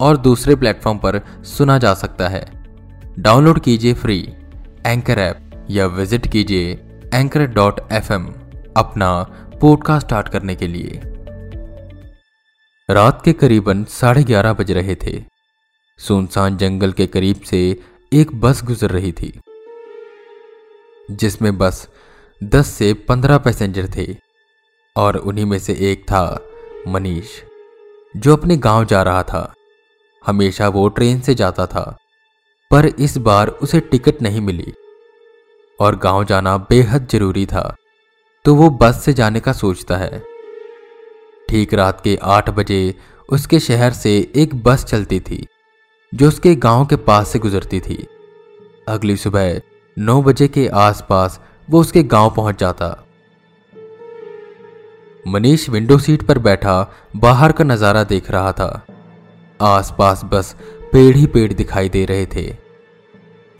और दूसरे प्लेटफॉर्म पर सुना जा सकता है। डाउनलोड कीजिए फ्री एंकर ऐप या विजिट कीजिए anchor.fm अपना पॉडकास्ट स्टार्ट करने के लिए। रात के करीबन 11:30 बज रहे थे। सुनसान जंगल के करीब से एक बस गुजर रही थी, जिसमें बस 10 से 15 पैसेंजर थे और उन्हीं में से एक था मनीष, जो अपने गांव जा रहा था। हमेशा वो ट्रेन से जाता था, पर इस बार उसे टिकट नहीं मिली और गांव जाना बेहद जरूरी था, तो वो बस से जाने का सोचता है। ठीक रात के 8 बजे उसके शहर से एक बस चलती थी जो उसके गांव के पास से गुजरती थी। अगली सुबह 9 बजे के आसपास वो उसके गांव पहुंच जाता। मनीष विंडो सीट पर बैठा बाहर का नज़ारा देख रहा था। आसपास बस पेड़ ही पेड़ दिखाई दे रहे थे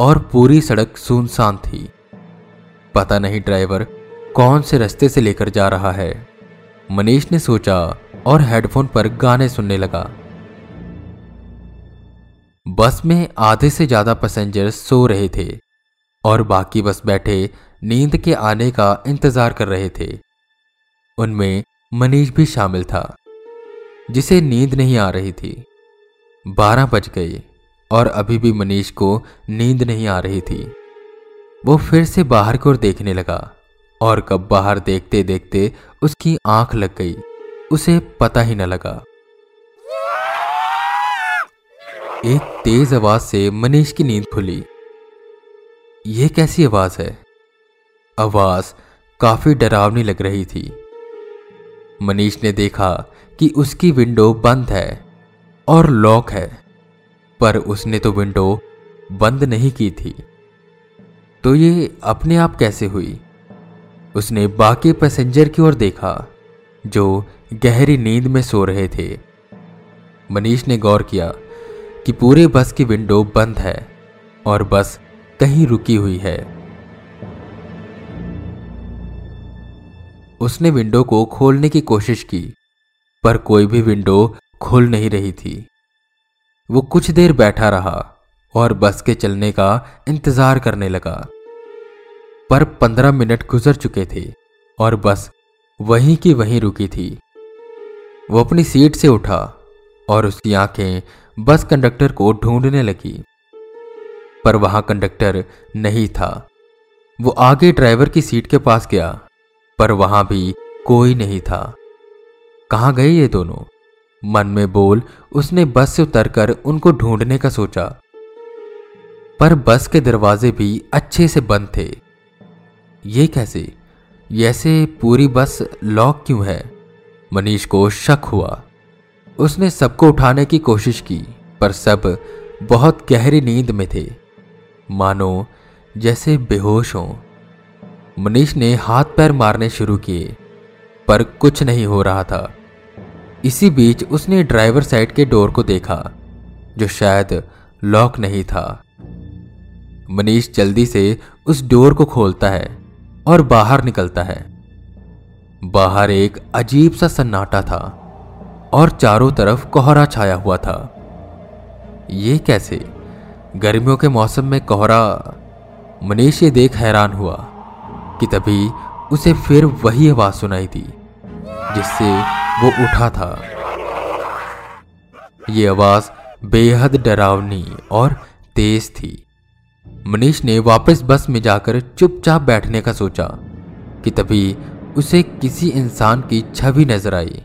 और पूरी सड़क सुनसान थी। पता नहीं ड्राइवर कौन से रास्ते से लेकर जा रहा है, मनीष ने सोचा और हेडफोन पर गाने सुनने लगा। बस में आधे से ज्यादा पैसेंजर्स सो रहे थे और बाकी बस बैठे नींद के आने का इंतजार कर रहे थे। उनमें मनीष भी शामिल था, जिसे नींद नहीं आ रही थी। 12 बज गए और अभी भी मनीष को नींद नहीं आ रही थी। वो फिर से बाहर की ओर देखने लगा और कब बाहर देखते देखते उसकी आंख लग गई, उसे पता ही न लगा। एक तेज आवाज से मनीष की नींद खुली। यह कैसी आवाज है? आवाज काफी डरावनी लग रही थी। मनीष ने देखा कि उसकी विंडो बंद है और लॉक है, पर उसने तो विंडो बंद नहीं की थी, तो ये अपने आप कैसे हुई? उसने बाकी पैसेंजर की ओर देखा जो गहरी नींद में सो रहे थे। मनीष ने गौर किया कि पूरे बस की विंडो बंद है और बस कहीं रुकी हुई है। उसने विंडो को खोलने की कोशिश की, पर कोई भी विंडो खोल नहीं रही थी। वो कुछ देर बैठा रहा और बस के चलने का इंतजार करने लगा, पर 15 मिनट गुजर चुके थे और बस वहीं की वहीं रुकी थी। वो अपनी सीट से उठा और उसकी आंखें बस कंडक्टर को ढूंढने लगी, पर वहां कंडक्टर नहीं था। वो आगे ड्राइवर की सीट के पास गया, पर वहां भी कोई नहीं था। कहाँ गए ये दोनों? मन में बोल उसने बस से उतरकर उनको ढूंढने का सोचा, पर बस के दरवाजे भी अच्छे से बंद थे। ये कैसे? ऐसे पूरी बस लॉक क्यों है? मनीष को शक हुआ। उसने सबको उठाने की कोशिश की, पर सब बहुत गहरी नींद में थे, मानो जैसे बेहोश हों। मनीष ने हाथ पैर मारने शुरू किए, पर कुछ नहीं हो रहा था। इसी बीच उसने ड्राइवर साइड के डोर को देखा, जो शायद लॉक नहीं था। मनीष जल्दी से उस डोर को खोलता है और बाहर निकलता है। बाहर एक अजीब सा सन्नाटा था और चारों तरफ कोहरा छाया हुआ था। ये कैसे? गर्मियों के मौसम में कोहरा? मनीष ये देख हैरान हुआ कि तभी उसे फिर वही आवाज सुनाई दी जिससे वो उठा था। ये आवाज बेहद डरावनी और तेज थी। मनीष ने वापस बस में जाकर चुपचाप बैठने का सोचा कि तभी उसे किसी इंसान की छवि नजर आई।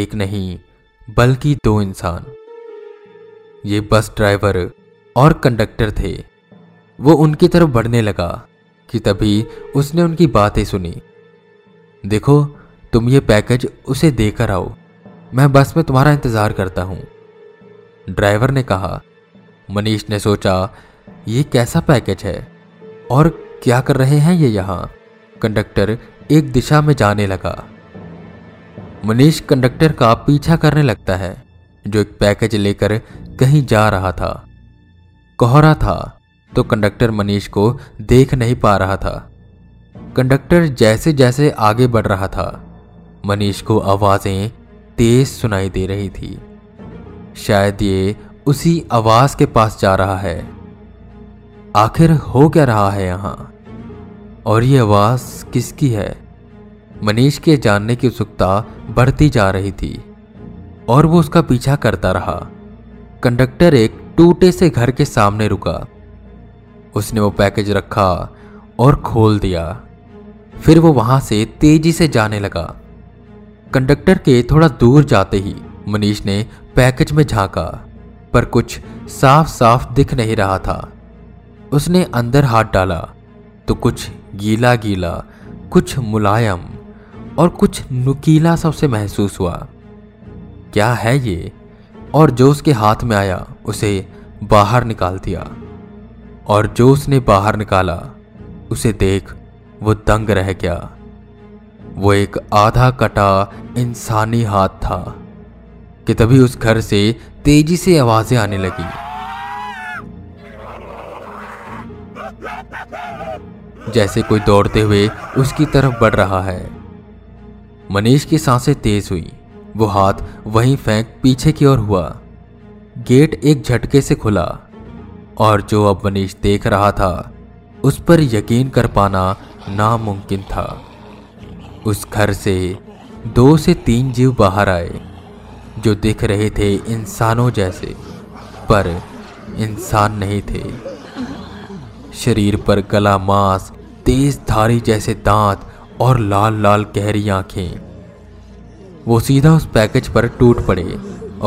एक नहीं बल्कि 2 इंसान। ये बस ड्राइवर और कंडक्टर थे। वो उनकी तरफ बढ़ने लगा कि तभी उसने उनकी बातें सुनी। देखो, तुम ये पैकेज उसे देकर आओ, मैं बस में तुम्हारा इंतजार करता हूं। ड्राइवर ने कहा। मनीष ने सोचा, ये कैसा पैकेज है और क्या कर रहे हैं ये यहाँ। कंडक्टर एक दिशा में जाने लगा। मनीष कंडक्टर का पीछा करने लगता है जो एक पैकेज लेकर कहीं जा रहा था। कोहरा था तो कंडक्टर मनीष को देख नहीं पा रहा था। कंडक्टर जैसे जैसे आगे बढ़ रहा था मनीष को आवाजें तेज सुनाई दे रही थी। शायद ये उसी आवाज के पास जा रहा है। आखिर हो क्या रहा है यहाँ और ये आवाज किसकी है। मनीष के जानने की उत्सुकता बढ़ती जा रही थी और वो उसका पीछा करता रहा। कंडक्टर एक टूटे से घर के सामने रुका। उसने वो पैकेज रखा और खोल दिया। फिर वो वहां से तेजी से जाने लगा। कंडक्टर के थोड़ा दूर जाते ही मनीष ने पैकेज में झांका पर कुछ साफ साफ दिख नहीं रहा था। उसने अंदर हाथ डाला तो कुछ गीला गीला, कुछ मुलायम और कुछ नुकीला सा उसे महसूस हुआ। क्या है ये? और जो उसके हाथ में आया उसे बाहर निकाल दिया और जो उसने बाहर निकाला उसे देख वो दंग रह गया। वो एक आधा कटा इंसानी हाथ था कि तभी उस घर से तेजी से आवाजें आने लगी। जैसे कोई दौड़ते हुए उसकी तरफ बढ़ रहा है। मनीष की सांसें तेज हुई। वो हाथ वहीं फेंक पीछे की ओर हुआ। गेट एक झटके से खुला और जो अब मनीष देख रहा था उस पर यकीन कर पाना नामुमकिन था। उस घर से 2 से 3 जीव बाहर आए जो दिख रहे थे इंसानों जैसे पर इंसान नहीं थे। शरीर पर गला मांस, तेज धारी जैसे दांत और लाल लाल गहरी आंखें। वो सीधा उस पैकेज पर टूट पड़े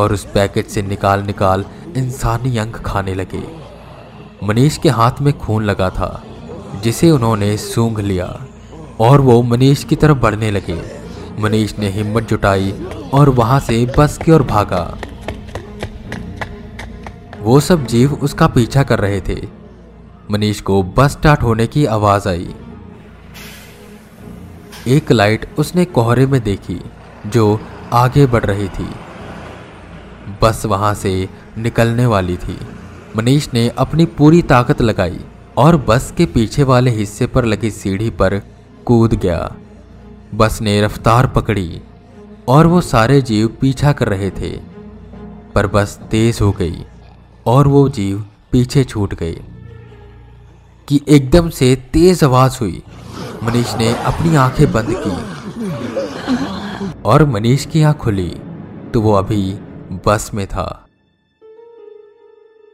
और उस पैकेज से निकाल निकाल इंसानी अंग खाने लगे। मनीष के हाथ में खून लगा था जिसे उन्होंने सूंघ लिया और वो मनीष की तरफ बढ़ने लगे। मनीष ने हिम्मत जुटाई और वहां से बस की ओर भागा। वो सब जीव उसका पीछा कर रहे थे। मनीष को बस स्टार्ट होने की आवाज आई। एक लाइट उसने कोहरे में देखी जो आगे बढ़ रही थी। बस वहां से निकलने वाली थी। मनीष ने अपनी पूरी ताकत लगाई और बस के पीछे वाले हिस्से पर लगी सीढ़ी पर कूद गया। बस ने रफ्तार पकड़ी और वो सारे जीव पीछा कर रहे थे पर बस तेज हो गई और वो जीव पीछे छूट गए कि एकदम से तेज आवाज हुई। मनीष ने अपनी आंखें बंद की और मनीष की आंख खुली तो वो अभी बस में था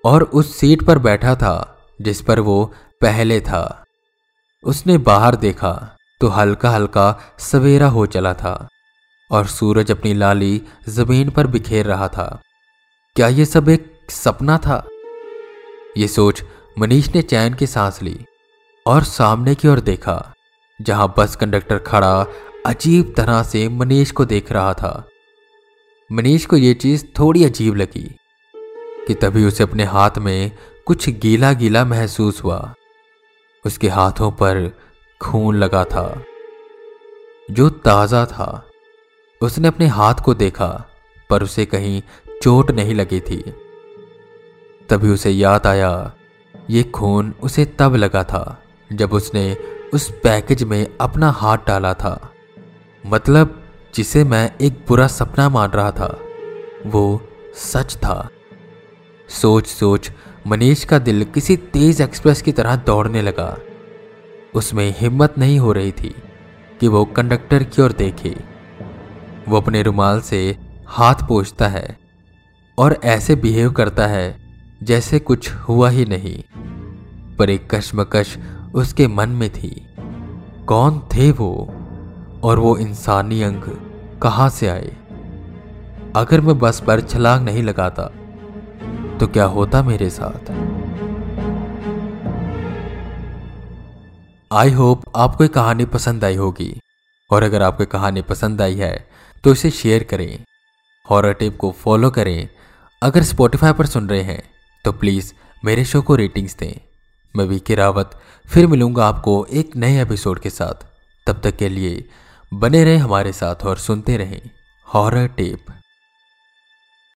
और उस सीट पर बैठा था जिस पर वो पहले था। उसने बाहर देखा तो हल्का हल्का सवेरा हो चला था और सूरज अपनी लाली जमीन पर बिखेर रहा था। क्या ये सब एक सपना था? ये सोच मनीष ने चैन की सांस ली और सामने की ओर देखा जहां बस कंडक्टर खड़ा अजीब तरह से मनीष को देख रहा था। मनीष को ये चीज थोड़ी अजीब लगी कि तभी उसे अपने हाथ में कुछ गीला गीला महसूस हुआ। उसके हाथों पर खून लगा था जो ताजा था। उसने अपने हाथ को देखा पर उसे कहीं चोट नहीं लगी थी। तभी उसे याद आया ये खून उसे तब लगा था जब उसने उस पैकेज में अपना हाथ डाला था। मतलब जिसे मैं एक बुरा सपना मान रहा था वो सच था। सोच सोच मनीष का दिल किसी तेज एक्सप्रेस की तरह दौड़ने लगा। उसमें हिम्मत नहीं हो रही थी कि वो कंडक्टर की ओर देखे। वो अपने रुमाल से हाथ पोंछता है और ऐसे बिहेव करता है जैसे कुछ हुआ ही नहीं। पर एक कश्मकश उसके मन में थी। कौन थे वो और वो इंसानी अंग कहां से आए? अगर मैं बस पर छलांग नहीं लगाता तो क्या होता मेरे साथ? आई होप आपको ये कहानी पसंद आई होगी और अगर आपको कहानी पसंद आई है तो इसे शेयर करें। हॉरर टेप को फॉलो करें। अगर स्पॉटिफाई पर सुन रहे हैं तो प्लीज़ मेरे शो को रेटिंग्स दें। मैं वी के रावत फिर मिलूँगा आपको एक नए एपिसोड के साथ। तब तक के लिए बने रहें हमारे साथ और सुनते रहें हॉरर टेप।